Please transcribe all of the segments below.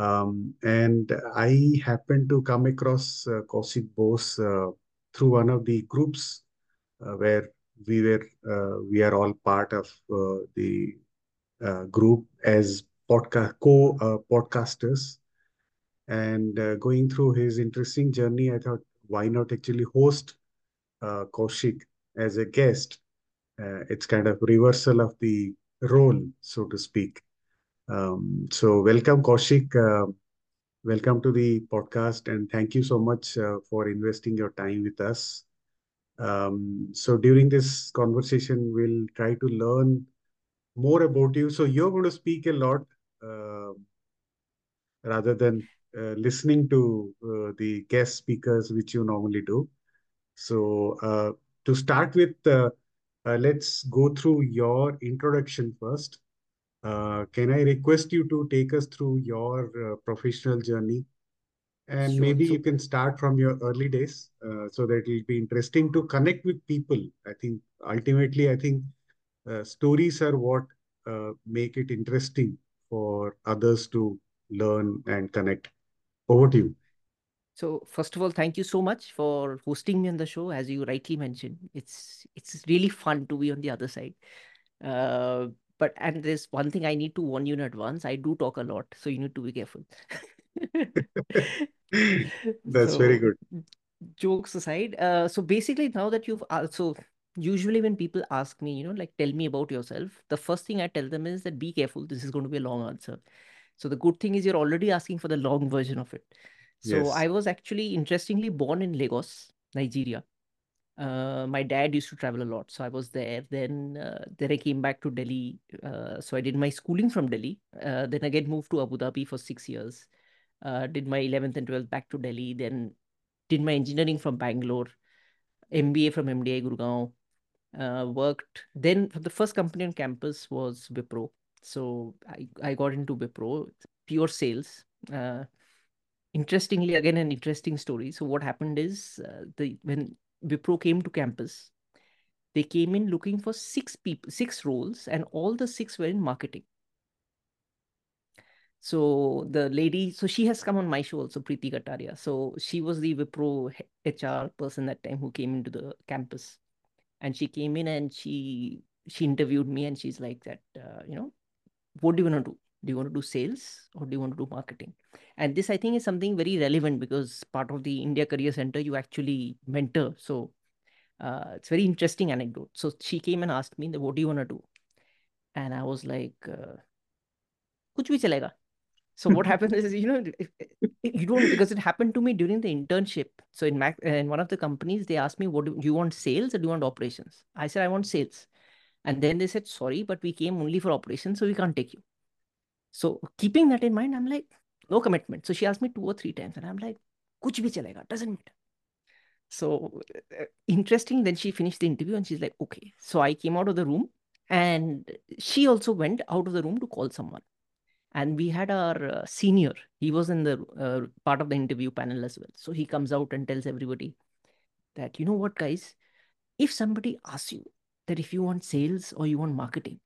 And I happened to come across Kaushik Bose through one of the groups where we are all part of the group as co-podcasters. And going through his interesting journey, I thought, why not actually host Kaushik as a guest? It's kind of reversal of the role, so to speak. So welcome, Kaushik. Welcome to the podcast, and thank you so much for investing your time with us. So during this conversation, we'll try to learn more about you. So you're going to speak a lot rather than listening to the guest speakers, which you normally do. So to start with, let's go through your introduction first. Can I request you to take us through your professional journey? And sure, maybe you can start from your early days so that it'll be interesting to connect with people. I think ultimately, stories are what make it interesting for others to learn and connect. Over to you. So first of all, thank you so much for hosting me on the show. As you rightly mentioned, it's really fun to be on the other side. And there's one thing I need to warn you in advance. I do talk a lot, so you need to be careful. That's so, very good. Jokes aside, so basically now that you've also, usually when people ask me, tell me about yourself, the first thing I tell them is that be careful. This is going to be a long answer. So the good thing is you're already asking for the long version of it. So yes. I was actually interestingly born in Lagos, Nigeria. My dad used to travel a lot. So I was there. Then I came back to Delhi. So I did my schooling from Delhi. Then again moved to Abu Dhabi for 6 years. Did my 11th and 12th back to Delhi. Then did my engineering from Bangalore. MBA from MDI Gurgaon. Worked. Then the first company on campus was Wipro. So I got into Wipro, pure sales. Interestingly, again, an interesting story. So what happened is when Wipro came to campus, they came in looking for six roles, and all the six were in marketing. So the lady, so she has come on my show also, Priti Gattaria. So she was the Wipro HR person that time who came into the campus, and she came in and she interviewed me, and she's like that, what do you want to do? Do you want to do sales or do you want to do marketing? And this, I think, is something very relevant because part of the India Career Center, you actually mentor. So it's a very interesting anecdote. So she came and asked me, what do you want to do? And I was like, kuch bhi chalega. So what happens is, you don't, because it happened to me during the internship. So in one of the companies, they asked me, do you want sales or do you want operations? I said, I want sales. And then they said, sorry, but we came only for operations, so we can't take you. So keeping that in mind, I'm like, no commitment. So she asked me 2 or 3 times and I'm like, kuch bhi chalega, doesn't matter. So interesting. Then she finished the interview and she's like, okay. So I came out of the room and she also went out of the room to call someone. And we had our senior, he was in the part of the interview panel as well. So he comes out and tells everybody that, you know what, guys, if somebody asks you that if you want sales or you want marketing,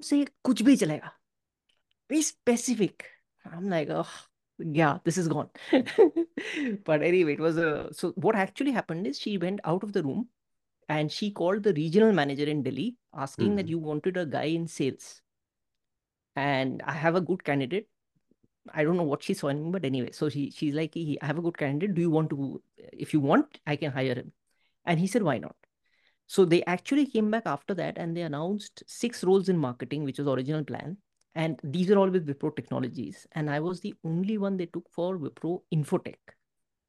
say kuch bhi chalega. Very specific. I'm like, oh, yeah, this is gone. But anyway, it was so what actually happened is she went out of the room and she called the regional manager in Delhi asking that you wanted a guy in sales. And I have a good candidate. I don't know what she saw in me, but anyway, so she's like, I have a good candidate. Do you want to, if you want, I can hire him. And he said, why not? So they actually came back after that and they announced 6 roles in marketing, which was original plan. And these are all with Wipro Technologies. And I was the only one they took for Wipro Infotech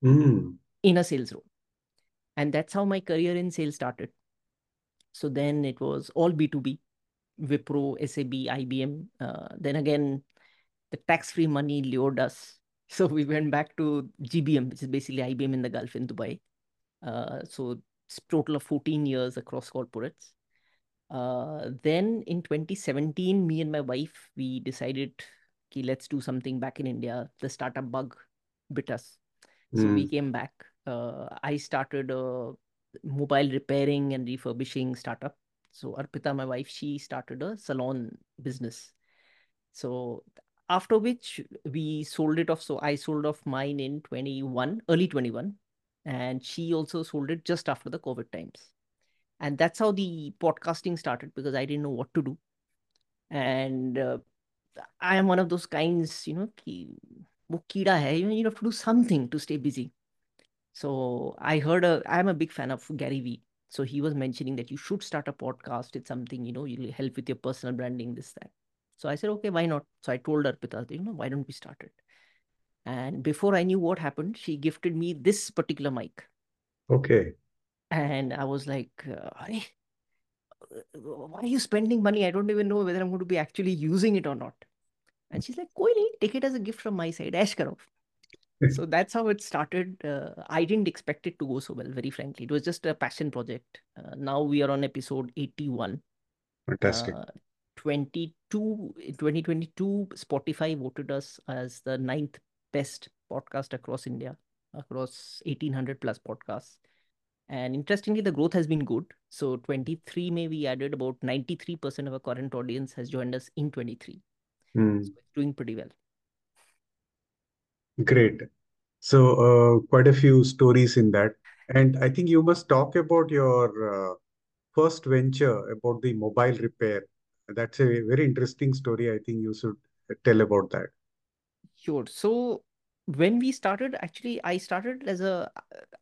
in a sales role. And that's how my career in sales started. So then it was all B2B, Wipro, SAP, IBM. Then again, the tax-free money lured us. So we went back to GBM, which is basically IBM in the Gulf in Dubai. So it's a total of 14 years across corporates. Then in 2017, me and my wife, we decided, okay, let's do something back in India. The startup bug bit us. So we came back. I started a mobile repairing and refurbishing startup. So Arpita, my wife, she started a salon business. So After which we sold it off. So I sold off mine in early 21, and she also sold it just after the COVID times. And that's how the podcasting started, because I didn't know what to do. And I am one of those kinds, you have to do something to stay busy. So I'm a big fan of Gary Vee. So he was mentioning that you should start a podcast. It's something, you'll help with your personal branding, this, that. So I said, okay, why not? So I told Arpita, why don't we start it? And before I knew what happened, she gifted me this particular mic. Okay. And I was like, why are you spending money? I don't even know whether I'm going to be actually using it or not. And she's like, koi nahi, take it as a gift from my side. Aish karo. So that's how it started. I didn't expect it to go so well, very frankly. It was just a passion project. Now we are on episode 81. Fantastic. 2022, Spotify voted us as the 9th best podcast across India, across 1,800 plus podcasts. And interestingly, the growth has been good. So 23 May, we added about 93% of our current audience has joined us in 23. So it's doing pretty well. Great. So quite a few stories in that. And I think you must talk about your first venture about the mobile repair. That's a very interesting story. I think you should tell about that. Sure. So when we started, actually, I started as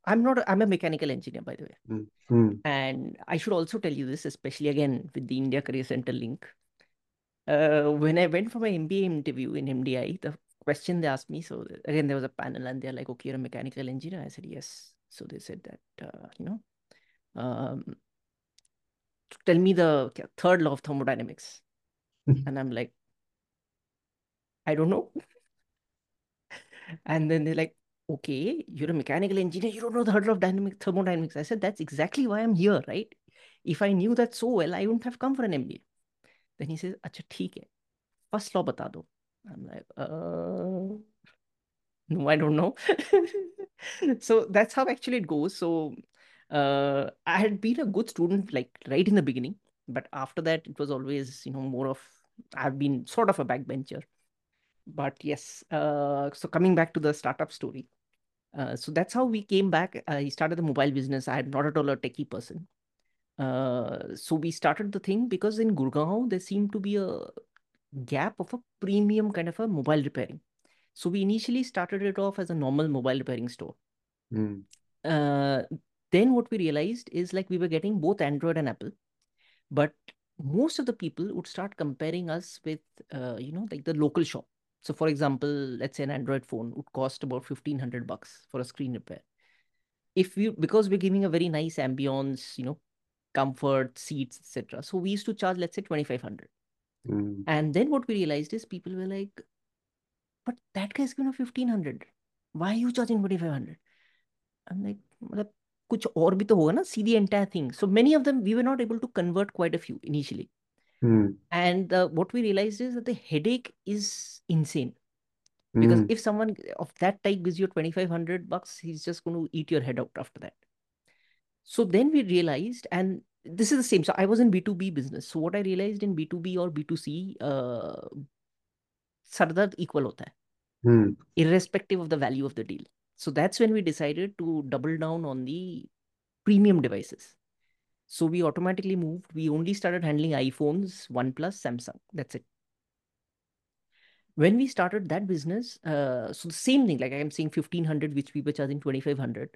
I'm a mechanical engineer, by the way. Mm-hmm. And I should also tell you this, especially again, with the India Career Center link. When I went for my MBA interview in MDI, the question they asked me, so again, there was a panel and they're like, okay, you're a mechanical engineer. I said, yes. So they said that, tell me the third law of thermodynamics. And I'm like, I don't know. And then they're like, okay, you're a mechanical engineer. You don't know the third law of thermodynamics. I said, that's exactly why I'm here, right? If I knew that so well, I wouldn't have come for an MBA. Then he says, acha, theek hai. First law bata do. I'm like, no, I don't know. So that's how actually it goes. So I had been a good student, like right in the beginning, but after that, it was always, more of, I've been sort of a backbencher, but yes. So coming back to the startup story. So that's how we came back. I started the mobile business. I'm not at all a techie person. So we started the thing because in Gurgaon, there seemed to be a gap of a premium kind of a mobile repairing. So we initially started it off as a normal mobile repairing store. Mm. Then what we realized is like we were getting both Android and Apple, but most of the people would start comparing us with, like the local shop. So for example, let's say an Android phone would cost about $1,500 for a screen repair. Because we're giving a very nice ambience, comfort, seats, etc. So we used to charge, let's say $2,500. Mm. And then what we realized is people were like, but that guy's giving $1,500. Why are you charging $2,500? I'm like, kuch aur bhi to hoga na, see the entire thing. So many of them, we were not able to convert quite a few initially. Mm. And what we realized is that the headache is insane. Because if someone of that type gives you $2,500, he's just going to eat your head out after that. So then we realized, and this is the same. So I was in B2B business. So what I realized in B2B or B2C, sardard equal hota hai, irrespective of the value of the deal. So that's when we decided to double down on the premium devices. So we automatically moved. We only started handling iPhones, OnePlus, Samsung. That's it. When we started that business, so the same thing, like I am saying $1,500, which we were charging $2,500.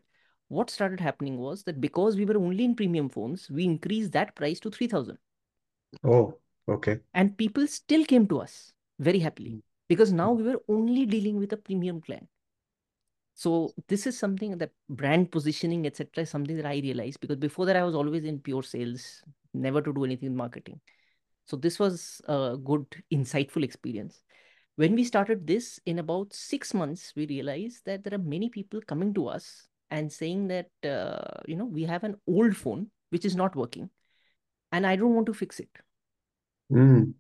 What started happening was that because we were only in premium phones, we increased that price to $3,000. Oh, okay. And people still came to us very happily because now we were only dealing with a premium client. So this is something that brand positioning, etc., is something that I realized because before that I was always in pure sales, never to do anything in marketing. So this was a good, insightful experience. When we started this, in about 6 months, we realized that there are many people coming to us and saying that, we have an old phone, which is not working and I don't want to fix it. Mm.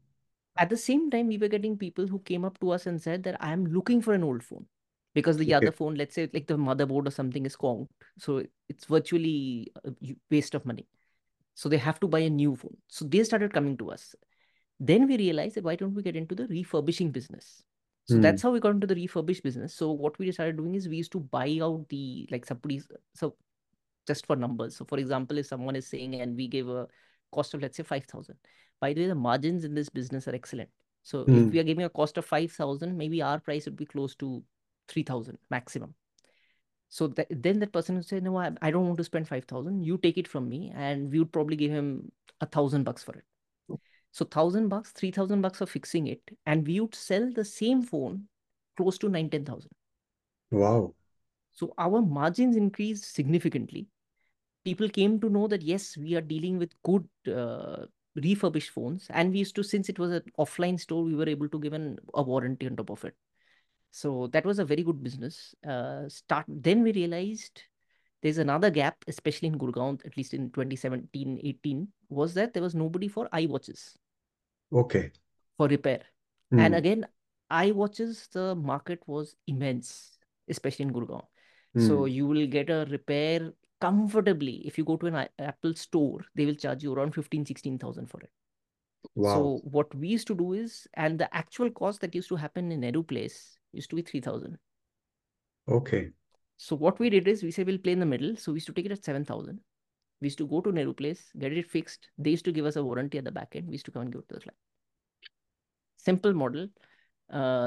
At the same time, we were getting people who came up to us and said that I am looking for an old phone. Because the other phone, let's say like the motherboard or something is conked. So it's virtually a waste of money. So they have to buy a new phone. So they started coming to us. Then we realized that why don't we get into the refurbishing business? So that's how we got into the refurbished business. So what we started doing is we used to buy out the like subsidies. So just for numbers. So for example, if someone is saying, and we gave a cost of, let's say, 5,000, by the way, the margins in this business are excellent. So if we are giving a cost of 5,000, maybe our price would be close to 3,000 maximum. So then that person would say, no, I don't want to spend 5,000. You take it from me. And we would probably give him $1,000 for it. So $1,000, $3,000 for fixing it. And we would sell the same phone close to 9-10,000. Wow. So our margins increased significantly. People came to know that, yes, we are dealing with good refurbished phones. And we used to, since it was an offline store, we were able to give a warranty on top of it. So that was a very good business. Then we realized there's another gap, especially in Gurgaon, at least in 2017-18, was that there was nobody for iWatches. Okay. For repair. And again, iWatches, the market was immense, especially in Gurgaon. So you will get a repair comfortably. If you go to an Apple store, they will charge you around 15,000-16,000 for it. Wow. So what we used to do is, and the actual cost that used to happen in Edu Place used to be 3,000. Okay. So what we did is we said we'll play in the middle. So we used to take it at 7,000. We used to go to Nehru Place, get it fixed. They used to give us a warranty at the back end. We used to come and give it to the client. Simple model.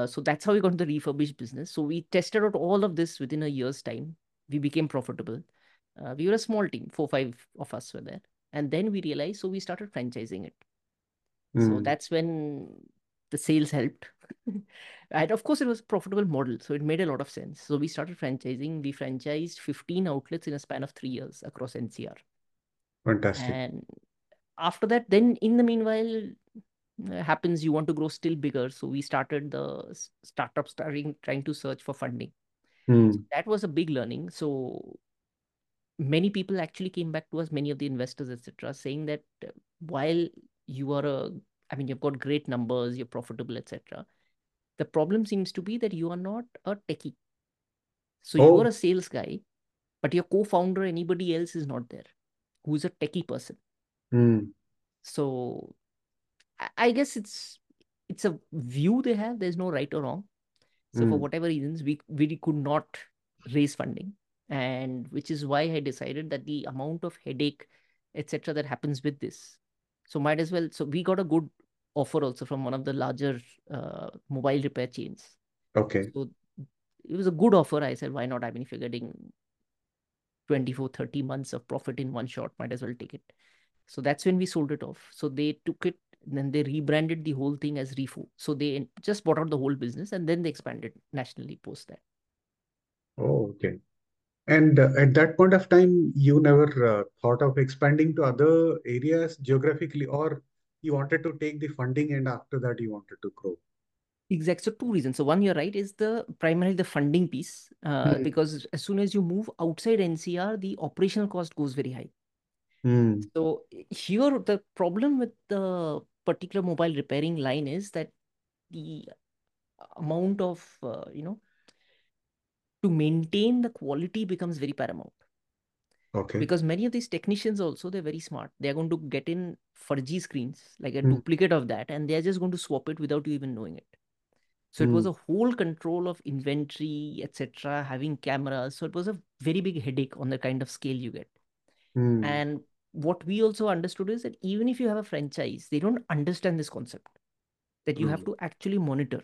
So that's how we got into the refurbished business. So we tested out all of this within a year's time. We became profitable. We were a small team. 4-5 of us were there. And then we realized, so we started franchising it. So that's when the sales helped. And of course, it was a profitable model. So it made a lot of sense. So we started franchising. We franchised 15 outlets in a span of 3 years across NCR. Fantastic. And after that, then in the meanwhile, happens you want to grow still bigger. So we started the startup, trying to search for funding. So that was a big learning. So many people actually came back to us, many of the investors, etc., saying that while you are you've got great numbers, you're profitable, etc., the problem seems to be that you are not a techie. So you are a sales guy, but your co-founder, anybody else is not there, who's a techie person. So I guess it's a view they have. There's no right or wrong. So for whatever reasons, we could not raise funding. And which is why I decided that the amount of headache, etc., that happens with this, so might as well. So we got a good offer also from one of the larger mobile repair chains. Okay. So it was a good offer. I said, why not? I mean, if you're getting 24-30 months of profit in one shot, might as well take it. So that's when we sold it off. So they took it, and then they rebranded the whole thing as Refu. So they just bought out the whole business, and then they expanded nationally post that. Oh, okay. And at that point of time, you never thought of expanding to other areas geographically, or you wanted to take the funding and after that you wanted to grow? Exactly. So two reasons. So one, you're right, is primarily the funding piece, because as soon as you move outside NCR, the operational cost goes very high. So here, the problem with the particular mobile repairing line is that the amount of, to maintain the quality becomes very paramount. Okay. Because many of these technicians also, they're very smart. They're going to get in Fergie screens, like a duplicate of that, and they're just going to swap it without you even knowing it. So it was a whole control of inventory, etc., having cameras. So it was a very big headache on the kind of scale you get. And what we also understood is that even if you have a franchise, they don't understand this concept that you have to actually monitor.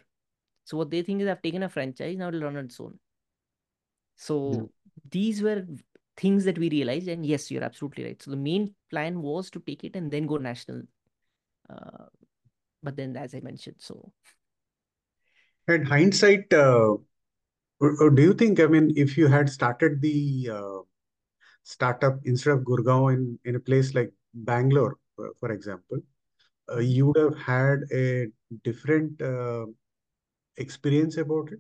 So what they think is, I've taken a franchise, now it'll run on its own. So these were things that we realized, and yes, you're absolutely right. So the main plan was to take it and then go national. But then, as I mentioned, so. At hindsight, do you think, if you had started the startup instead of Gurgaon in a place like Bangalore, for example, you would have had a different experience about it?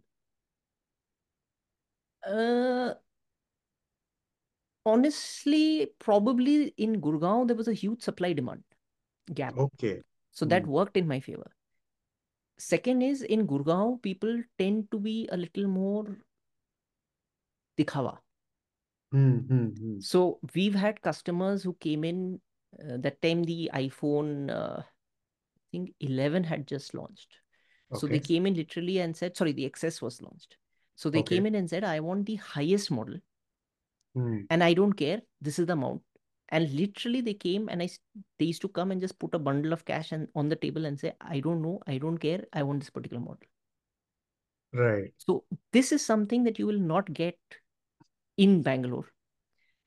Honestly, probably in Gurgaon, there was a huge supply-demand gap. Okay. So that worked in my favor. Second is, in Gurgaon, people tend to be a little more dikhawa. So we've had customers who came in, that time the iPhone, I think 11 had just launched. Okay. So they came in literally and said, sorry, the XS was launched. So they came in and said, I want the highest model and I don't care. This is the amount. And literally they came and they used to come and just put a bundle of cash and on the table and say, I don't know. I don't care. I want this particular model. Right. So this is something that you will not get in Bangalore.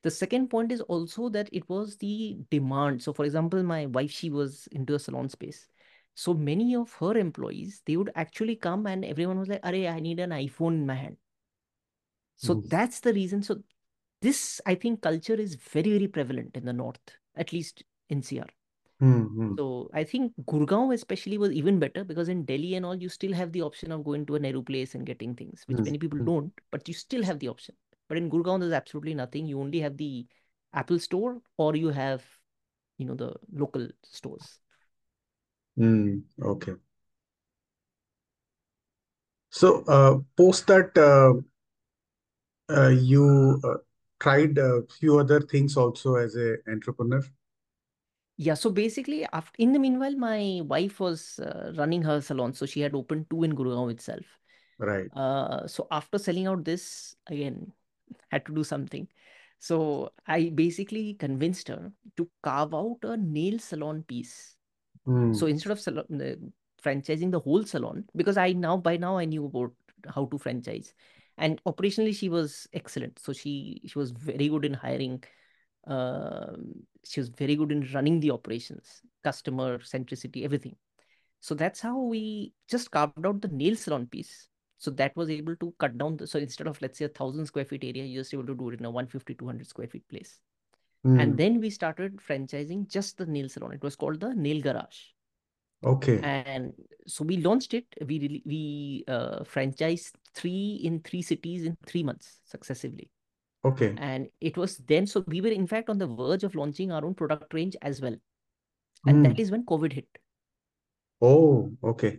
The second point is also that it was the demand. So for example, my wife, she was into a salon space. So many of her employees, they would actually come and everyone was like, "Arey, I need an iPhone in my hand." So that's the reason. So this, I think, culture is very, very prevalent in the north, at least NCR. Mm-hmm. So I think Gurgaon especially was even better because in Delhi and all, you still have the option of going to a Nehru Place and getting things, which many people don't, but you still have the option. But in Gurgaon, there's absolutely nothing. You only have the Apple store or you have, you know, the local stores. Okay. So post that, you tried a few other things also as an entrepreneur. Yeah. So basically, after, in the meanwhile, my wife was running her salon. So she had opened two in Gurgaon itself. Right. So after selling out this, again, had to do something. So I basically convinced her to carve out a nail salon piece. So instead of salon, franchising the whole salon, because by now I knew about how to franchise. And operationally, she was excellent. So she was very good in hiring. She was very good in running the operations, customer centricity, everything. So that's how we just carved out the nail salon piece. So that was able to cut down. So instead of, let's say, 1,000 square feet area, you're just able to do it in a 150, 200 square feet place. And then we started franchising just the nail salon. It was called the Nail Garage. Okay. And so we launched it. We franchised in three cities in 3 months successively. Okay. And it was then, so we were in fact on the verge of launching our own product range as well. And that is when COVID hit. Oh, okay.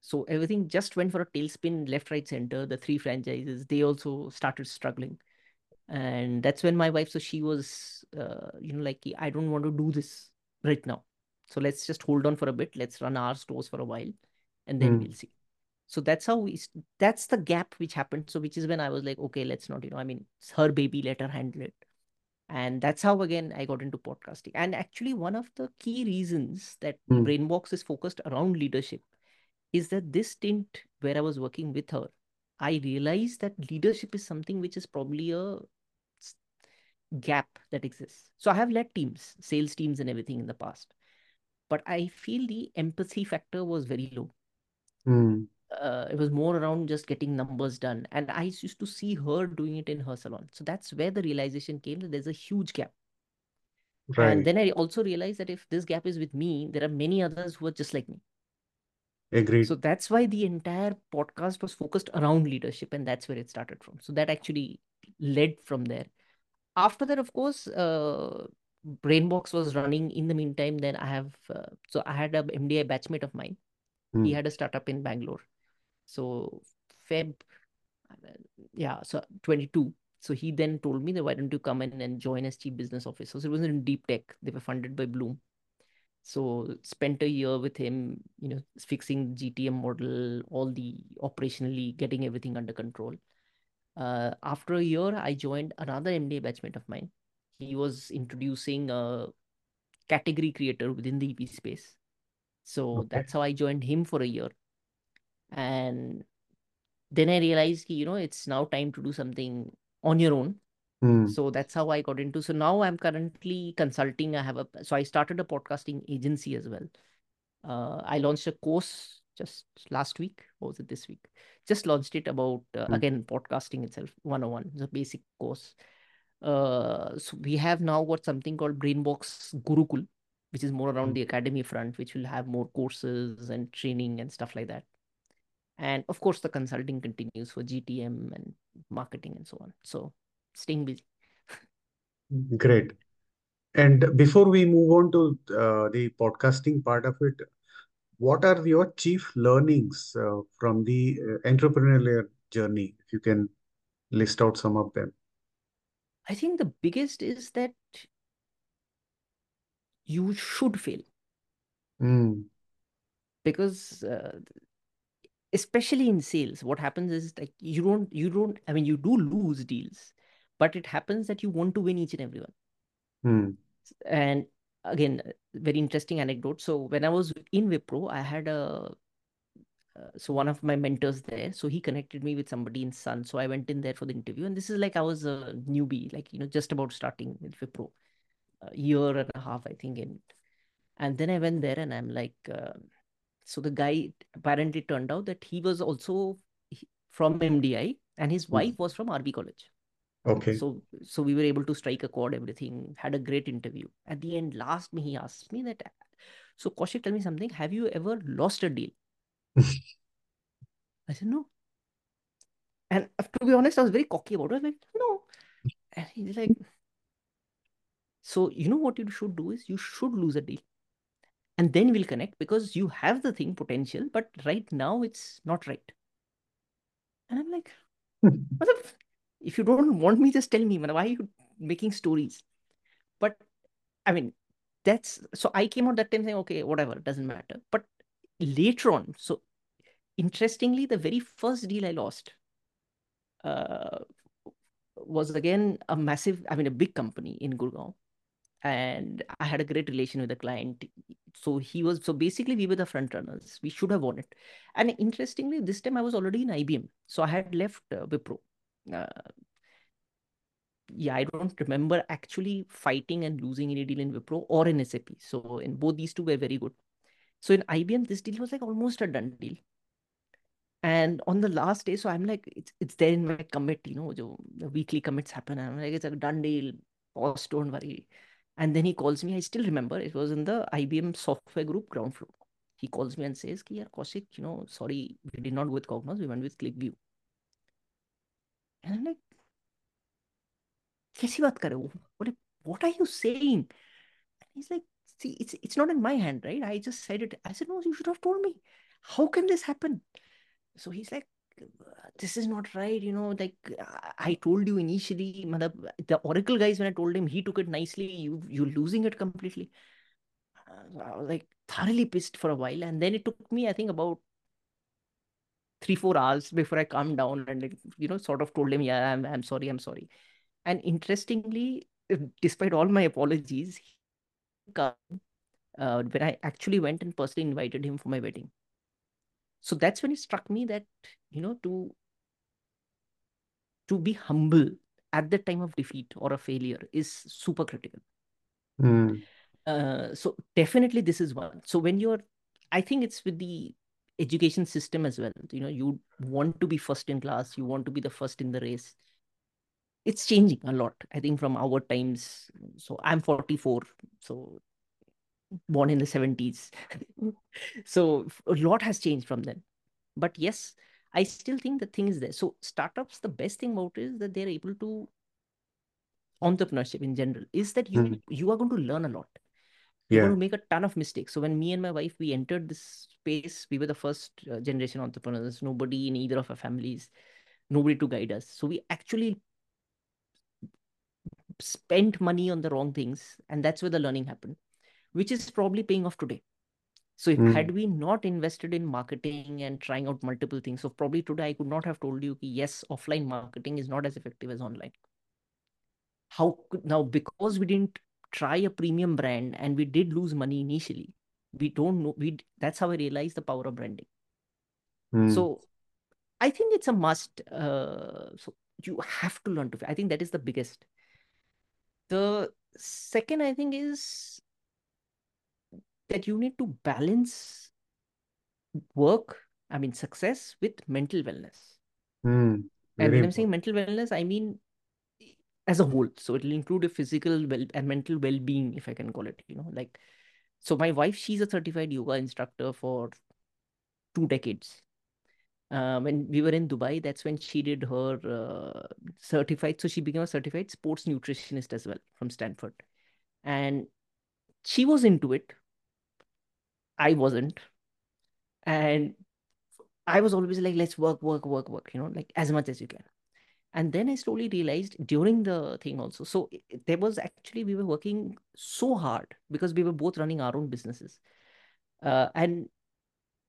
So everything just went for a tailspin, left, right, center. The three franchises, they also started struggling. And that's when my wife, so she was, I don't want to do this right now. So let's just hold on for a bit. Let's run our stores for a while and then we'll see. So that's how that's the gap which happened. So which is when I was like, okay, let's not, it's her baby, let her handle it. And that's how, again, I got into podcasting. And actually, one of the key reasons that Brainbox is focused around leadership is that this stint where I was working with her, I realized that leadership is something which is probably a gap that exists. So I have led teams, sales teams and everything in the past, but I feel the empathy factor was very low. It was more around just getting numbers done. And I used to see her doing it in her salon. So that's where the realization came that there's a huge gap. Right. And then I also realized that if this gap is with me, there are many others who are just like me. Agreed. So that's why the entire podcast was focused around leadership, and that's where it started from. So that actually led from there. After that, of course, Brainbox was running. In the meantime, then I had a MDI batchmate of mine. He had a startup in Bangalore. So so 22. So he then told me that why don't you come in and join as chief business officer. So it was in deep tech. They were funded by Bloom. So spent a year with him, fixing GTM model, all the operationally getting everything under control. After a year, I joined another MDA batchmate of mine. He was introducing a category creator within the EP space. So that's how I joined him for a year. And then I realized, it's now time to do something on your own. So that's how I got into. So now I'm currently consulting. I started a podcasting agency as well. I launched a course just last week. Or was it this week? Just launched it about, again, podcasting itself, 101. It's a basic course. So we have now got something called Brainbox Gurukul, which is more around the academy front, which will have more courses and training and stuff like that. And of course, the consulting continues for GTM and marketing and so on. So staying busy. Great. And before we move on to the podcasting part of it, what are your chief learnings from the entrepreneurial journey? If you can list out some of them. I think the biggest is that you should fail. Because especially in sales, what happens is like you don't, I mean, you do lose deals, but it happens that you want to win each and every one. And again, very interesting anecdote. So when I was in Wipro, I had so one of my mentors there, so he connected me with somebody in Sun. So I went in there for the interview, and this is like I was a newbie, like, you know, just about starting with Wipro, a year and a half, I think. And then I went there and I'm like, so the guy, apparently turned out that he was also from MDI and his wife was from RB College. Okay. So we were able to strike a chord, everything, had a great interview. At the end, he asked me that, so Kaushik, tell me something, have you ever lost a deal? I said, no. And to be honest, I was very cocky about it. I was like, no. And he's like, so you know what you should do is you should lose a deal. And then we'll connect, because you have the thing potential, but right now it's not right. And I'm like, if you don't want me, just tell me, man. Why are you making stories? But I mean, so I came out that time saying, okay, whatever, doesn't matter. But later on, so interestingly, the very first deal I lost was again a big company in Gurgaon. And I had a great relation with the client. So basically we were the front runners. We should have won it. And interestingly, this time I was already in IBM. So I had left Wipro. I don't remember actually fighting and losing any deal in Wipro or in SAP. So in both these two were very good. So in IBM, this deal was like almost a done deal. And on the last day, so I'm like, it's there in my commit, you know, the weekly commits happen. And I'm like, it's a done deal. Boss, don't worry. And then he calls me. I still remember it was in the IBM software group ground floor. He calls me and says, Kaushik, you know, sorry, we did not go with Cognos. We went with ClickView. And I'm like, kaisi baat kar rahe ho? What are you saying? And he's like, see, it's not in my hand, right? I just said it. I said, no, you should have told me. How can this happen? So he's like, this is not right, you know, like I told you initially, the Oracle guys, when I told him, he took it nicely, you're losing it completely. I was like thoroughly pissed for a while. And then it took me, I think, about 3-4 hours before I calmed down and, you know, sort of told him, yeah, I'm sorry. And interestingly, despite all my apologies, when I actually went and personally invited him for my wedding. So that's when it struck me that, you know, to be humble at the time of defeat or a failure is super critical. So definitely this is one. So when I think it's with the education system as well. You know, you want to be first in class. You want to be the first in the race. It's changing a lot, I think, from our times. So I'm 44. So born in the 70s. So a lot has changed from then. But yes, I still think the thing is there. So startups, the best thing about it is that they're able to, entrepreneurship in general, is that you are going to learn a lot. You're going to make a ton of mistakes. So when me and my wife, we entered this space, we were the first generation entrepreneurs, nobody in either of our families, nobody to guide us. So we actually spent money on the wrong things. And that's where the learning happened, which is probably paying off today. So if had we not invested in marketing and trying out multiple things, so probably today I could not have told you, yes, offline marketing is not as effective as online. Now, because we didn't try a premium brand and we did lose money initially, we don't know. That's how I realized the power of branding. So I think it's a must. So you have to learn to, I think that is the biggest. The second, I think, is that you need to balance work, success with mental wellness. And when I'm saying mental wellness, I mean as a whole. So it'll include a physical and mental well-being, if I can call it, you know, like, so my wife, she's a certified yoga instructor for 2 decades. When we were in Dubai, that's when she did her she became a certified sports nutritionist as well from Stanford. And she was into it. I wasn't. And I was always like, let's work, you know, like as much as you can. And then I slowly realized during the thing also. So there was actually, we were working so hard because we were both running our own businesses. And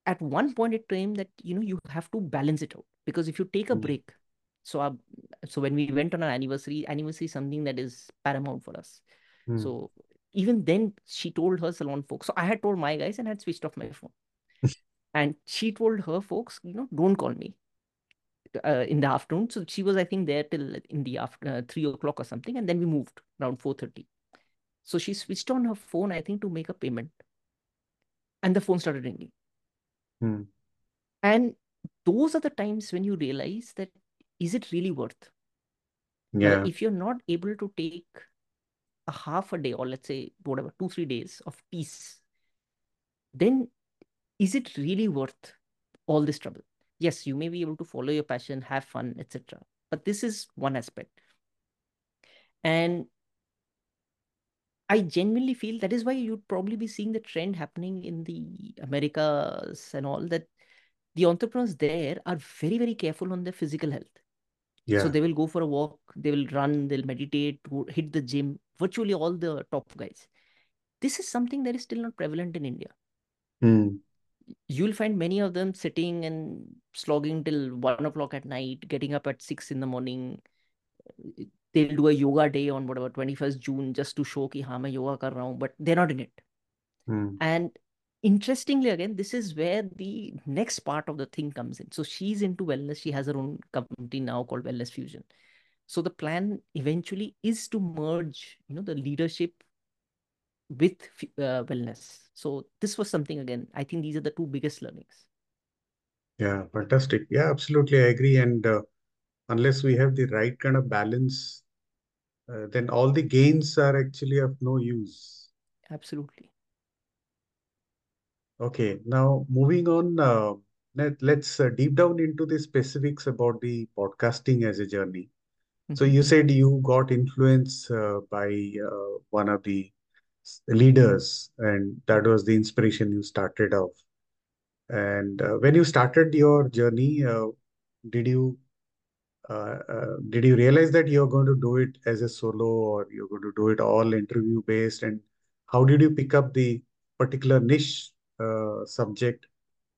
at one point in time that, you have to balance it out, because if you take a break, so when we went on our anniversary is something that is paramount for us. So even then she told her salon folks, so I had told my guys and had switched off my phone. And she told her folks, don't call me in the afternoon. So she was, I think, there till in the after 3 o'clock or something. And then we moved around 4:30. So she switched on her phone, I think, to make a payment. And the phone started ringing. And those are the times when you realize that, is it really worth? Yeah. If you're not able to take a half a day, or let's say whatever, 2-3 days of peace, then is it really worth all this trouble? Yes, you may be able to follow your passion, have fun, etc. But this is one aspect. And I genuinely feel that is why you'd probably be seeing the trend happening in the Americas and all, that the entrepreneurs there are very, very careful on their physical health. Yeah. So they will go for a walk, they will run, they'll meditate, hit the gym, virtually all the top guys. This is something that is still not prevalent in India. You'll find many of them sitting and slogging till 1 o'clock at night, getting up at 6 in the morning. They'll do a yoga day on whatever 21st June just to show ki ha main yoga kar raha hoon, but they're not in it. And interestingly, again, this is where the next part of the thing comes in. So she's into wellness. She has her own company now called Wellness Fusion. So the plan eventually is to merge, the leadership with wellness. So this was something, again, I think these are the two biggest learnings. Yeah, fantastic. Yeah, absolutely. I agree. And unless we have the right kind of balance, then all the gains are actually of no use. Absolutely. Okay. Now moving on, let's deep down into the specifics about the podcasting as a journey. So you said you got influenced by one of the leaders, and that was the inspiration you started off. And when you started your journey, did you realize that you're going to do it as a solo, or you're going to do it all interview based? And how did you pick up the particular niche subject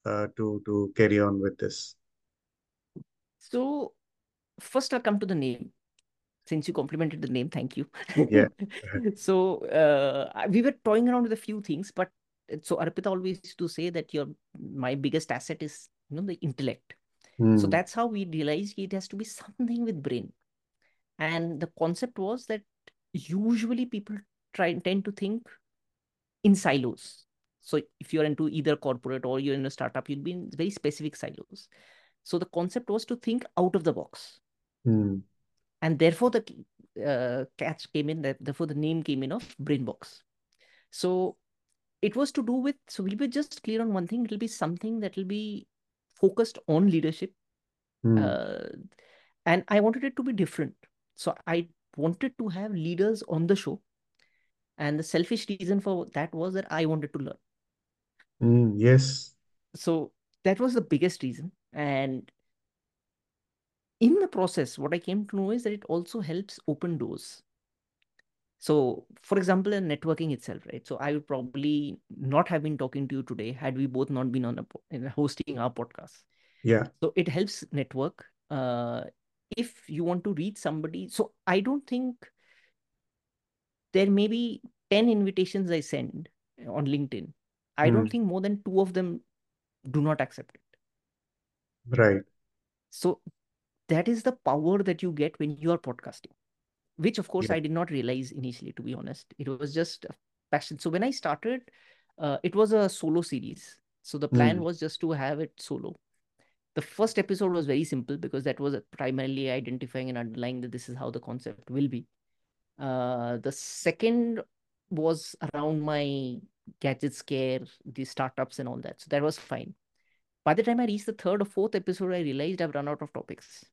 to carry on with this? So first I'll come to the name. Since you complimented the name, thank you. Yeah. So we were toying around with a few things, but so Arpita always used to say that my biggest asset is the intellect. So that's how we realized it has to be something with brain. And the concept was that usually people tend to think in silos. So if you're into either corporate or you're in a startup, you'll be in very specific silos. So the concept was to think out of the box. And therefore the catch came in, therefore the name came in of Brainbox. So it was to do with, so we'll be just clear on one thing, it'll be something that will be focused on leadership. And I wanted it to be different. So I wanted to have leaders on the show. And the selfish reason for that was that I wanted to learn. Yes. So that was the biggest reason. And in the process, what I came to know is that it also helps open doors. So, for example, in networking itself, right? So I would probably not have been talking to you today had we both not been on hosting our podcast. Yeah. So it helps network. If you want to reach somebody, so I don't think there may be 10 invitations I send on LinkedIn. I don't think more than 2 of them do not accept it. Right. So that is the power that you get when you are podcasting, which of course I did not realize initially, to be honest. It was just a passion. So when I started, it was a solo series. So the plan was just to have it solo. The first episode was very simple because that was primarily identifying and underlying that this is how the concept will be. The second was around my gadget scare, the startups and all that. So that was fine. By the time I reached the 3rd or 4th episode, I realized I've run out of topics.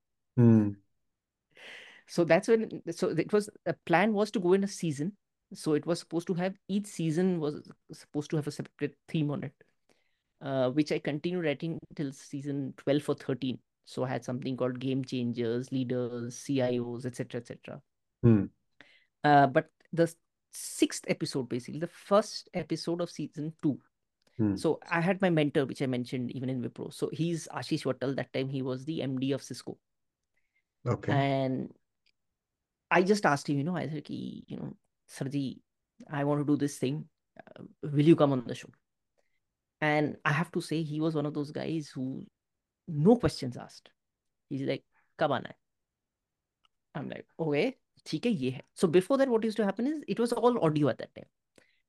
So that's when, so it was, the plan was to go in a season. So it was supposed to have, each season was supposed to have a separate theme on it, which I continued writing till season 12 or 13. So I had something called Game Changers, Leaders, CIOs, etc., etc. But the 6th episode, basically the first episode of season 2, So I had my mentor, which I mentioned even in Wipro. So he's Ashish Wattal. That time he was the MD of Cisco. Okay. And I just asked him, I said, Sarji, I want to do this thing. Will you come on the show? And I have to say, he was one of those guys who, no questions asked. He's like, kab aana hai? I'm like, okay, theek hai, ye hai. So before that, what used to happen is, it was all audio at that time.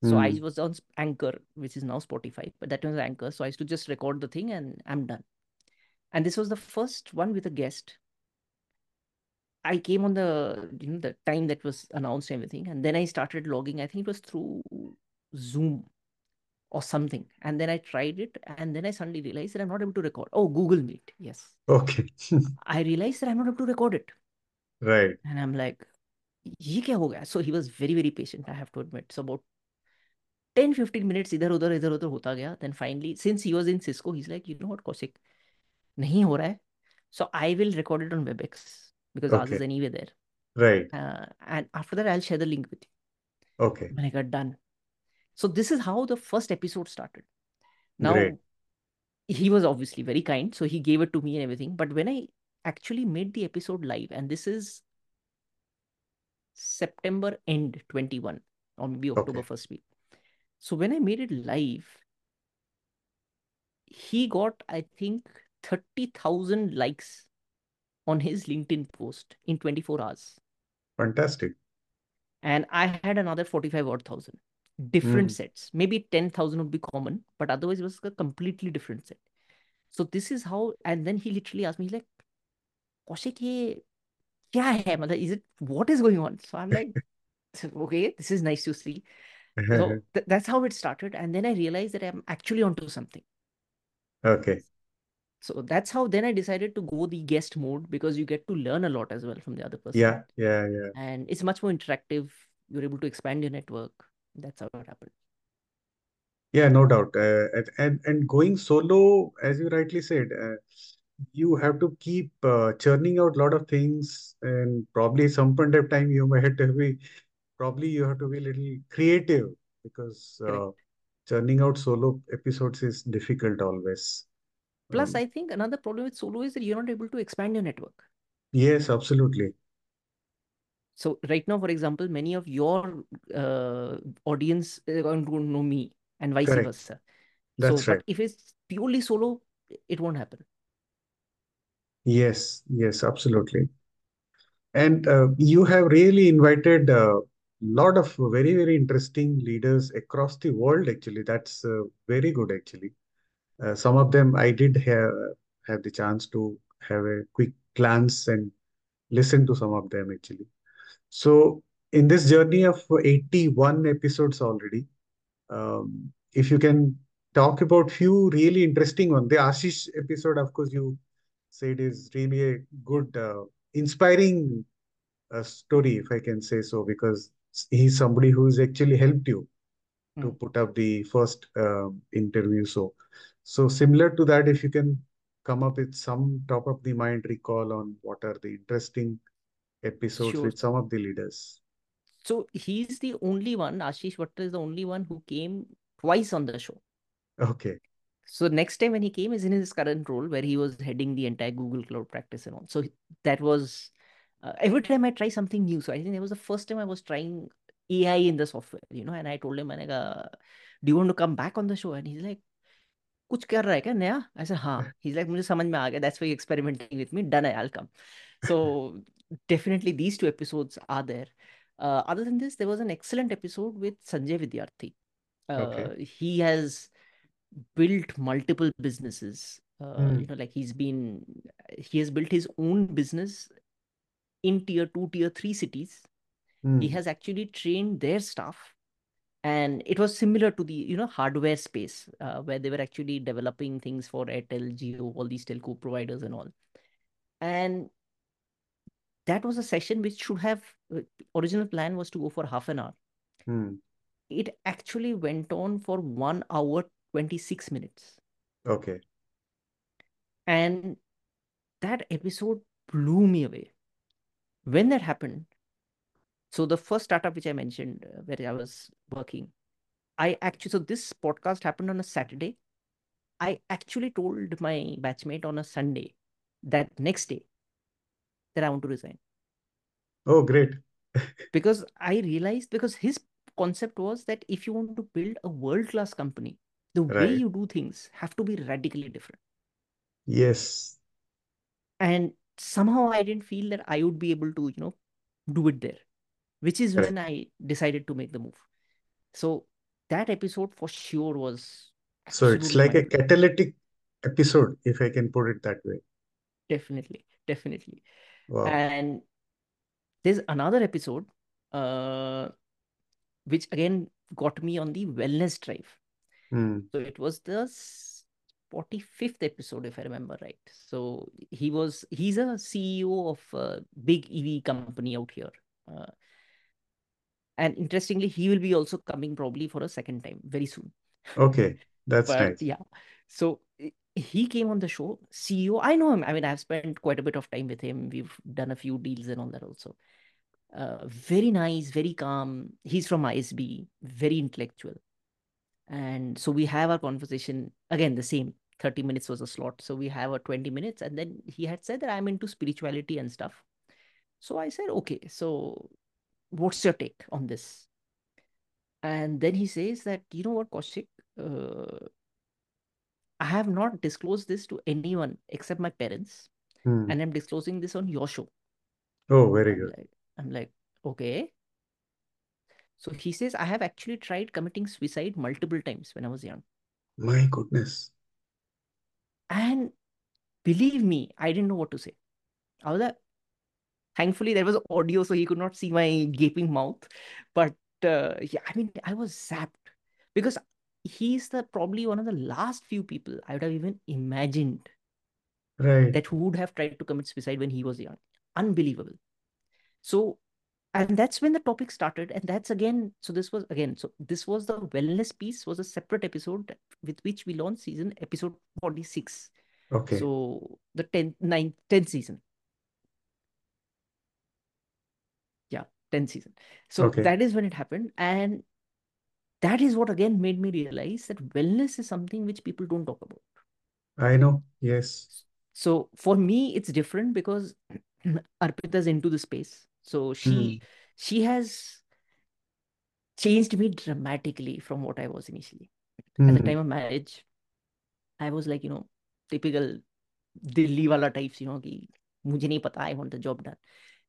So I was on Anchor, which is now Spotify, but that was Anchor. So I used to just record the thing and I'm done. And this was the first one with a guest. I came on the time that was announced and everything. And then I started logging. I think it was through Zoom or something. And then I tried it. And then I suddenly realized that I'm not able to record. Oh, Google Meet. Yes. Okay. I realized that I'm not able to record it. Right. And I'm like, ye kya ho gaya? So he was very, very patient, I have to admit. So about 10-15 minutes idhar udhar hota gaya. Then finally, since he was in Cisco, he's like, you know what, Kaushik, nahi ho raha hai. So I will record it on WebEx. Because ours is anyway there. Right. And after that, I'll share the link with you. Okay. When I got done. So this is how the first episode started. Now, he was obviously very kind. So he gave it to me and everything. But when I actually made the episode live, and this is September end 21 or maybe October first week. So when I made it live, he got, I think, 30,000 likes on his LinkedIn post in 24 hours. Fantastic. And I had another 45,000 different sets. Maybe 10,000 would be common, but otherwise it was a completely different set. So this is how, and then he literally asked me, he's like, Kaushik, ye kya hai? Mother, what is going on? So I'm like, okay, this is nice to see. So that's how it started. And then I realized that I'm actually onto something. Okay. So that's how then I decided to go the guest mode, because you get to learn a lot as well from the other person. Yeah. And it's much more interactive. You're able to expand your network. That's how it happened. Yeah, no doubt. And going solo, as you rightly said, you have to keep churning out a lot of things. And probably some point of time, you have to be a little creative, because churning out solo episodes is difficult always. Plus, I think another problem with solo is that you're not able to expand your network. Yes, absolutely. So right now, for example, many of your audience don't know me and vice versa. That's right. But if it's purely solo, it won't happen. Yes, absolutely. And you have really invited a lot of very, very interesting leaders across the world, actually. That's very good, actually. Some of them I did have the chance to have a quick glance and listen to some of them, actually. So in this journey of 81 episodes already, if you can talk about few really interesting ones. The Ashish episode, of course, you said is really a good, inspiring story, if I can say so, because he's somebody who's actually helped you to put up the first interview. So similar to that, if you can come up with some top of the mind recall on what are the interesting episodes with some of the leaders. So he's the only one, Ashish Wattal is the only one who came twice on the show. Okay. So next time when he came is in his current role where he was heading the entire Google Cloud practice and all. So that was, every time I try something new. So I think that was the first time I was trying AI in the software, and I told him, do you want to come back on the show? And he's like, kuch kar raha hai kya naya? I said, haan. He's like, mujhe samajh mein aa gaya. That's why you're experimenting with me. Done, I'll come. So definitely these two episodes are there. Other than this, there was an excellent episode with Sanjay Vidyarthi. He has built multiple businesses. He has built his own business in tier 2, tier 3 cities. He has actually trained their staff, and it was similar to the, hardware space where they were actually developing things for Airtel, Jio, all these telco providers and all. And that was a session which should have, original plan was to go for half an hour. It actually went on for 1 hour, 26 minutes. Okay. And that episode blew me away. When that happened, so the first startup which I mentioned where I was working, I actually, so this podcast happened on a Saturday. I actually told my batchmate on a Sunday, that next day, that I want to resign. Oh, great. Because I realized, because his concept was that if you want to build a world-class company, the way you do things have to be radically different. Yes. And somehow I didn't feel that I would be able to, you know, do it there, which is when I decided to make the move. So that episode for sure was... So it's like a catalytic episode, if I can put it that way. Definitely, definitely. Wow. And there's another episode, which again got me on the wellness drive. Hmm. So it was the 45th episode, if I remember right. So he's a CEO of a big EV company out here. And interestingly, he will be also coming probably for a second time very soon. Okay, that's nice. Yeah. So he came on the show, CEO. I know him. I mean, I've spent quite a bit of time with him. We've done a few deals and all that also. Very nice, very calm. He's from ISB, very intellectual. And so we have our conversation again, the same 30 minutes was a slot. So we have a 20 minutes. And then he had said that I'm into spirituality and stuff. So I said, okay, so what's your take on this? And then he says that, you know what, Kaushik, I have not disclosed this to anyone except my parents. Hmm. And I'm disclosing this on your show. Oh, very good. I'm like, okay. So he says, I have actually tried committing suicide multiple times when I was young. My goodness. And believe me, I didn't know what to say. I was like, thankfully, there was audio, so he could not see my gaping mouth. But yeah, I mean, I was zapped because he's the probably one of the last few people I would have even imagined that who would have tried to commit suicide when he was young. Unbelievable. So, and that's when the topic started. And that's again, so this was again, so this was the wellness piece was a separate episode with which we launched episode 46. Okay. So the 10th season. Yeah, 10th season. So that is when it happened. And that is what again made me realize that wellness is something which people don't talk about. I know. Yes. So for me, it's different because Arpita's into the space. So she has changed me dramatically from what I was initially. At the time of marriage, I was like, you know, typical Delhi wala types, you know, ki mujhe nahi pata, I want the job done.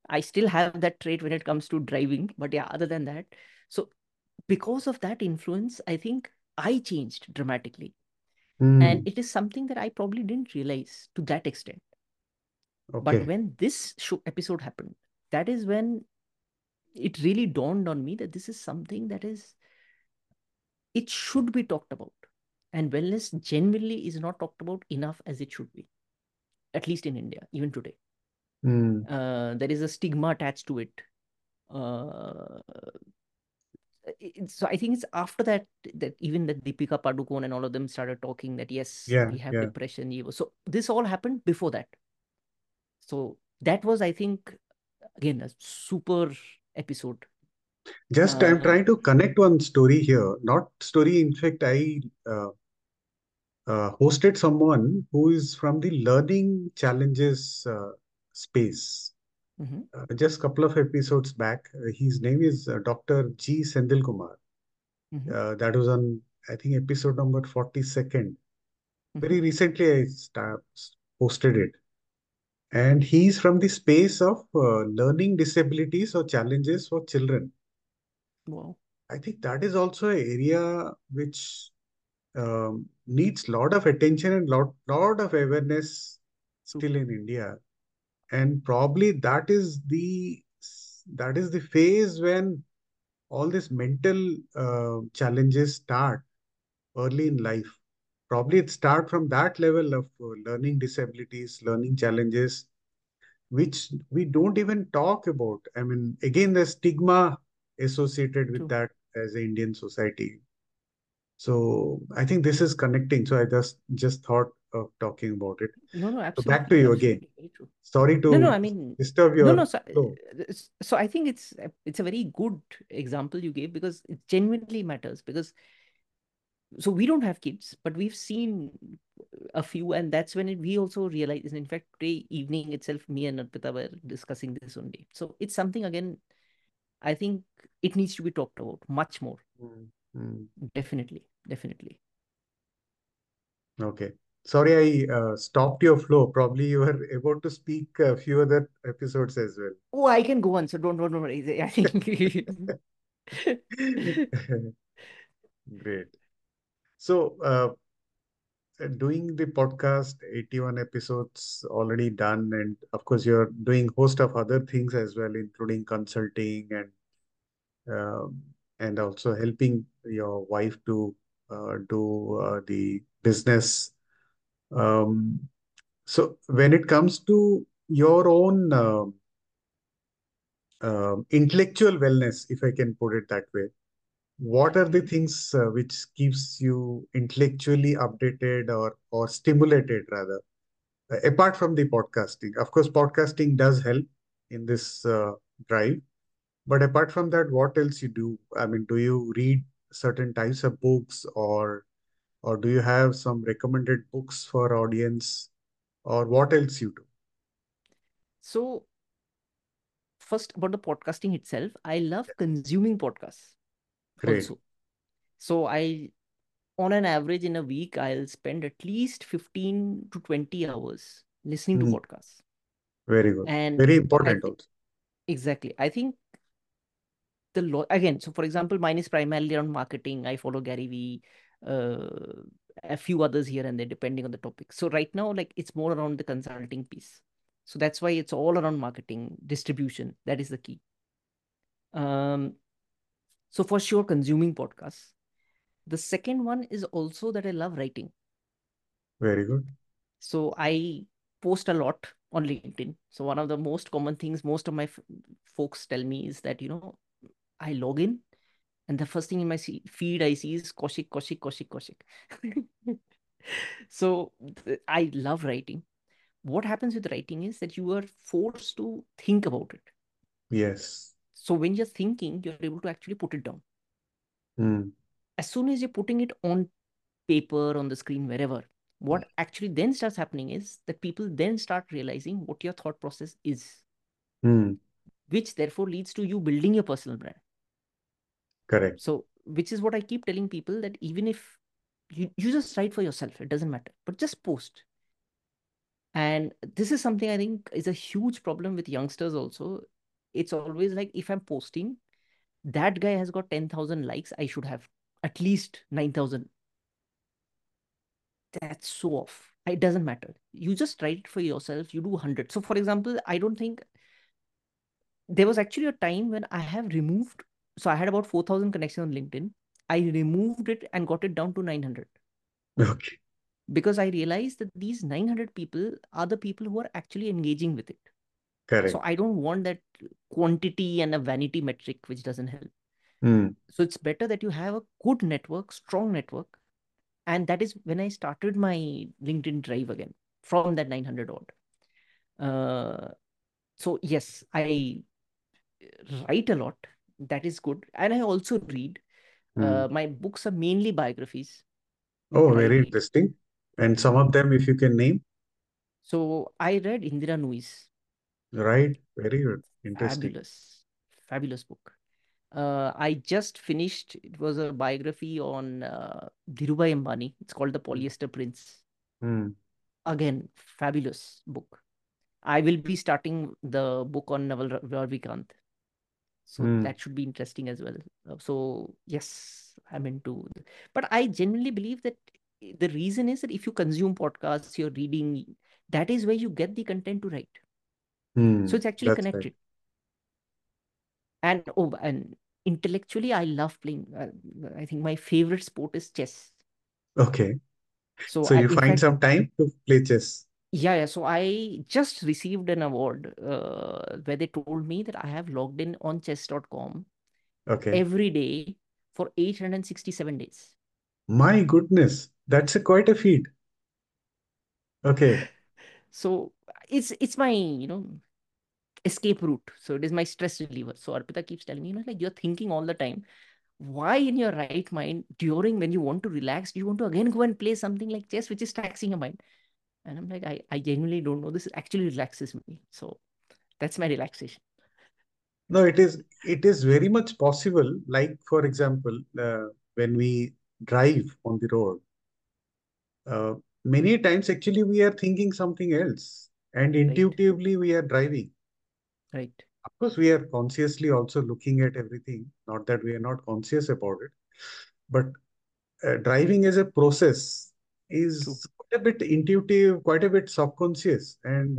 I still have that trait when it comes to driving, but yeah, other than that. So because of that influence, I think I changed dramatically. And it is something that I probably didn't realize to that extent. Okay. But when this episode happened, that is when it really dawned on me that this is something that is, it should be talked about. And wellness genuinely is not talked about enough as it should be, at least in India, even today. There is a stigma attached to it. So I think it's after that even that Deepika Padukone and all of them started talking that yes, we have depression. So this all happened before that. So that was, I think, again, a super episode. Just I'm trying to connect one story here. Not story. In fact, I hosted someone who is from the learning challenges space. Just a couple of episodes back, his name is Dr. G. Sendil Kumar. That was on, I think, episode number 42nd. Very recently, I hosted it. And he's from the space of learning disabilities or challenges for children. Wow. I think that is also an area which needs a lot of attention and lot of awareness still in India. And probably that is the phase when all these mental challenges start early in life. Probably it starts from that level of learning disabilities, learning challenges, which we don't even talk about. I mean, again, the stigma associated with that as an Indian society. So I think this is connecting. So I just thought of talking about it. No, absolutely. So back to you again. Sorry to disturb your... So I think it's a very good example you gave, because it genuinely matters, because so we don't have kids, but we've seen a few, and that's when we also realized, in fact, today evening itself, me and Arpita were discussing this only. So it's something, again, I think it needs to be talked about much more. Mm-hmm. Definitely. Okay. Sorry, I stopped your flow. Probably you were about to speak a few other episodes as well. Oh, I can go on. So don't worry. I think. Great. So doing the podcast, 81 episodes already done. And of course, you're doing host of other things as well, including consulting and also helping your wife to do the business. So when it comes to your own intellectual wellness, if I can put it that way, what are the things which keeps you intellectually updated or stimulated rather, apart from the podcasting? Of course, podcasting does help in this drive. But apart from that, what else you do? I mean, do you read certain types of books, or do you have some recommended books for audience, or what else you do? So first, about the podcasting itself, I love consuming podcasts. Great. Also. So I, on an average in a week, I'll spend at least 15 to 20 hours listening to podcasts. Very good. And very important also. Exactly. I think so for example, mine is primarily on marketing. I follow Gary Vee, a few others here and there, depending on the topic. So right now, like, it's more around the consulting piece. So that's why it's all around marketing, distribution. That is the key. So for sure, consuming podcasts. The second one is also that I love writing. Very good. So I post a lot on LinkedIn. So one of the most common things most of my folks tell me is that, I log in and the first thing in my feed I see is Kaushik. So I love writing. What happens with writing is that you are forced to think about it. Yes. So when you're thinking, you're able to actually put it down. Mm. As soon as you're putting it on paper, on the screen, wherever, what actually then starts happening is that people then start realizing what your thought process is, which therefore leads to you building your personal brand. Correct. So, which is what I keep telling people, that even if you just write for yourself, it doesn't matter, but just post. And this is something I think is a huge problem with youngsters also. It's always like, if I'm posting, that guy has got 10,000 likes, I should have at least 9,000. That's so off. It doesn't matter. You just write it for yourself. You do 100. So for example, I don't think there was actually a time when I have removed. So I had about 4,000 connections on LinkedIn. I removed it and got it down to 900. Okay. Because I realized that these 900 people are the people who are actually engaging with it. Correct. So I don't want that quantity and a vanity metric, which doesn't help. Mm. So it's better that you have a good network, strong network. And that is when I started my LinkedIn drive again, from that 900 odd. So yes, I write a lot. That is good. And I also read. My books are mainly biographies. Oh, very interesting. And some of them, if you can name. So I read Indira Nooyi's. Right. Very good. Interesting. Fabulous book. I just finished, it was a biography on Dhirubhai Ambani. It's called The Polyester Prince. Again, fabulous book. I will be starting the book on Naval Ravikant. So that should be interesting as well. So yes, I'm into... But I genuinely believe that the reason is that if you consume podcasts, you're reading, that is where you get the content to write. So it's actually connected. Right. And intellectually, I love playing. I think my favorite sport is chess. Okay. So you find some time to play chess. Yeah. So I just received an award where they told me that I have logged in on chess.com every day for 867 days. My goodness. That's quite a feat. Okay. So it's my, escape route. So it is my stress reliever. So Arpita keeps telling me, like, you're thinking all the time. Why in your right mind, during when you want to relax, you want to again go and play something like chess, which is taxing your mind? And I'm like, I genuinely don't know. This actually relaxes me. So that's my relaxation. No, it is very much possible. Like, for example, when we drive on the road, many times actually we are thinking something else and intuitively we are driving. Right. Of course, we are consciously also looking at everything. Not that we are not conscious about it, but driving as a process is quite a bit intuitive, quite a bit subconscious. And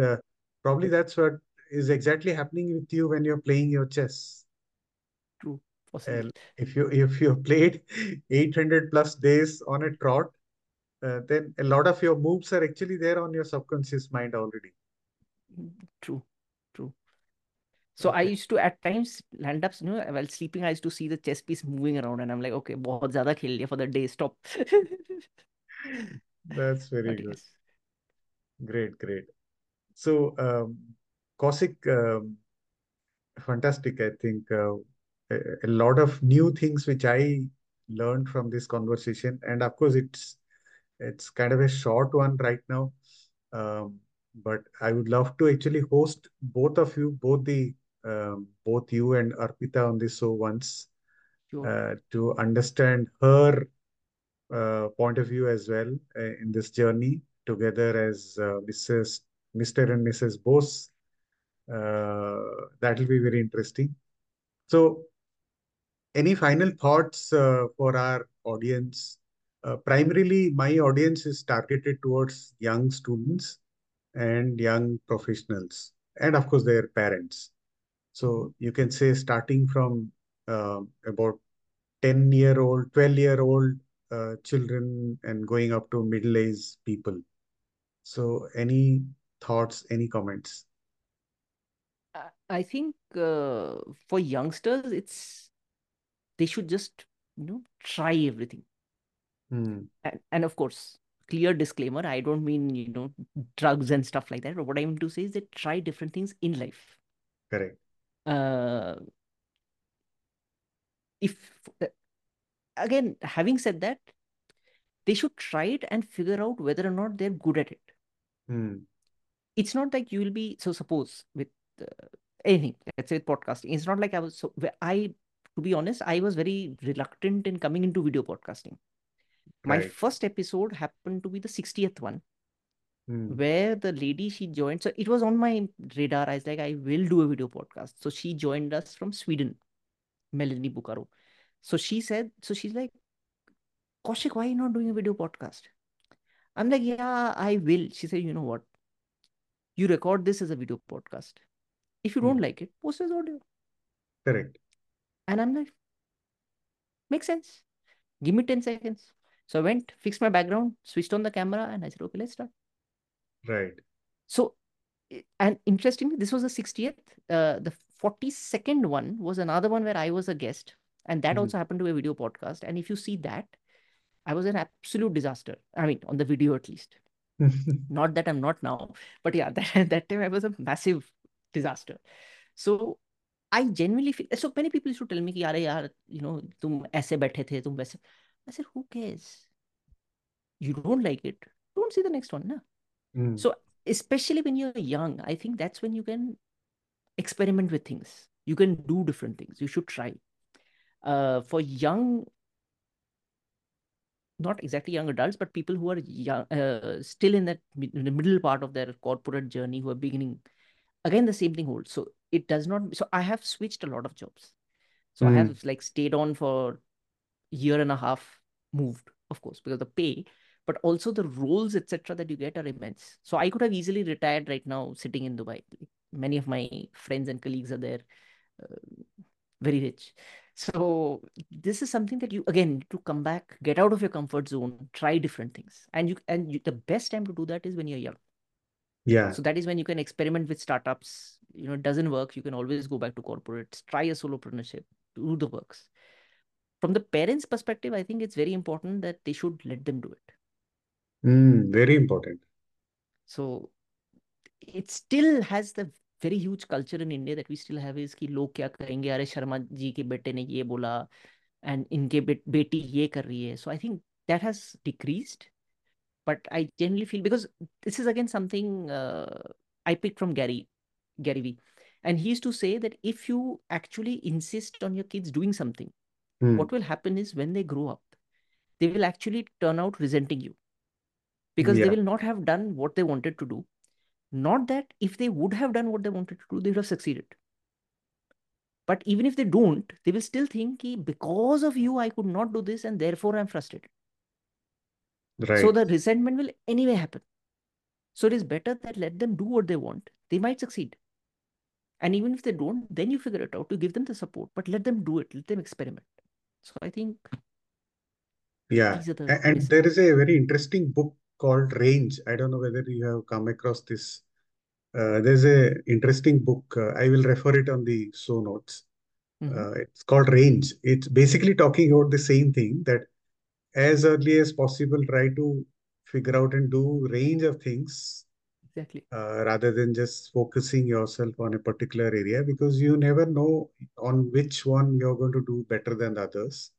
probably that's what is exactly happening with you when you're playing your chess. True. Possible. If you played 800 plus days on a trot, then a lot of your moves are actually there on your subconscious mind already. True. So okay. I used to at times land ups, while sleeping, I used to see the chess piece moving around and I'm like, okay, bahut zyada khel liya for the day, stop. That's very good. Yes. Great. So, Kaushik, fantastic. I think a lot of new things which I learned from this conversation, and of course it's kind of a short one right now, but I would love to actually host both of you, both you and Arpita on this show once, to understand her point of view as well in this journey together as Mr. and Mrs. Bose. That'll be very interesting. So, any final thoughts for our audience? Primarily, my audience is targeted towards young students and young professionals, and of course their parents. So you can say starting from about 10-year-old, 12-year-old children and going up to middle-aged people. So any thoughts, any comments? I think for youngsters, they should just try everything. And of course, clear disclaimer, I don't mean drugs and stuff like that. But what I mean to say is that try different things in life. Correct. Again, having said that, they should try it and figure out whether or not they're good at it. It's not like you will be suppose with anything, let's say with podcasting. It's not like I was to be honest, I was very reluctant in coming into video podcasting. My first episode happened to be the 60th one, where the lady, she joined. So it was on my radar. I was like, I will do a video podcast. So she joined us from Sweden, Melanie Bukaro. So she's like, Kaushik, why are you not doing a video podcast? I'm like, yeah, I will. She said, you know what? You record this as a video podcast. If you don't like it, post as audio. Correct. And I'm like, makes sense. Give me 10 seconds. So I went, fixed my background, switched on the camera, and I said, okay, let's start. Right. So, and interestingly, this was the 60th. The 42nd one was another one where I was a guest. And that also happened to a video podcast. And if you see that, I was an absolute disaster. I mean, on the video at least. Not that I'm not now. But yeah, that time I was a massive disaster. So I genuinely feel, so many people used to tell me, ki, "Yaar, yaar, tum aise baithe the, tum waise." I said, who cares? You don't like it. Don't see the next one. So especially when you're young, I think that's when you can experiment with things. You can do different things. You should try. For young, not exactly young adults, but people who are young, still in the middle part of their corporate journey, who are beginning, again, the same thing holds. So it does not. So I have switched a lot of jobs. So I have stayed on for year and a half, moved, of course, because the pay, but also the roles, etc., that you get are immense. So I could have easily retired right now sitting in Dubai. Many of my friends and colleagues are there, very rich. So this is something that you, again, to come back, get out of your comfort zone, try different things. And the best time to do that is when you're young. Yeah. So that is when you can experiment with startups. It doesn't work. You can always go back to corporates, try a solopreneurship, do the works. From the parents' perspective, I think it's very important that they should let them do it. Very important. So it still has the very huge culture in India that we still have is कि लोग क्या कहेंगे, अरे शर्मा जी के बेटे ने ये बोला and इनके बेटी ये कर रही है. So I think that has decreased. But I generally feel, because this is again something I picked from Gary Vee. And he used to say that if you actually insist on your kids doing something, what will happen is when they grow up, they will actually turn out resenting you. Because they will not have done what they wanted to do. Not that if they would have done what they wanted to do, they would have succeeded. But even if they don't, they will still think, because of you, I could not do this and therefore I'm frustrated. Right. So the resentment will anyway happen. So it is better that let them do what they want. They might succeed. And even if they don't, then you figure it out. You give them the support, but let them do it. Let them experiment. So I think... Yeah. And there is a very interesting book called Range. I don't know whether you have come across this. There's a interesting book. I will refer it on the show notes. Mm-hmm. It's called Range. It's basically talking about the same thing, that as early as possible, try to figure out and do range of things. Exactly. Rather than just focusing yourself on a particular area, because you never know on which one you're going to do better than the others.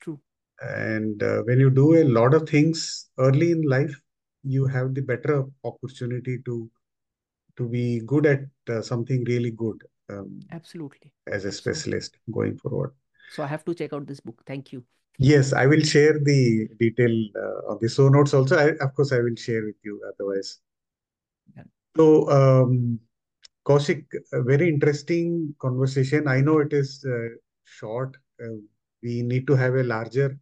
True. And when you do a lot of things early in life, you have the better opportunity to be good at something really good. Absolutely. As a specialist going forward. So I have to check out this book. Thank you. Yes, I will share the detail of the show notes also. Of course, I will share with you otherwise. Yeah. So, Kaushik, a very interesting conversation. I know it is short. We need to have a larger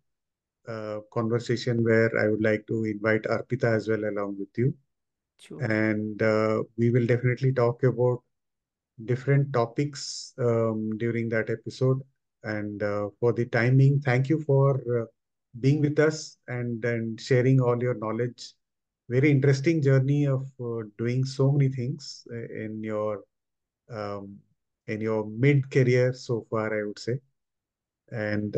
conversation where I would like to invite Arpita as well along with you. Sure. And we will definitely talk about different topics during that episode. And for the timing, thank you for being with us and sharing all your knowledge. Very interesting journey of doing so many things in your mid-career so far, I would say. And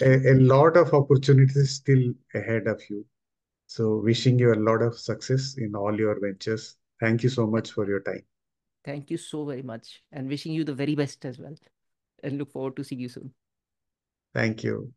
a lot of opportunities still ahead of you. So wishing you a lot of success in all your ventures. Thank you so much for your time. Thank you so very much, and wishing you the very best as well. And look forward to seeing you soon. Thank you.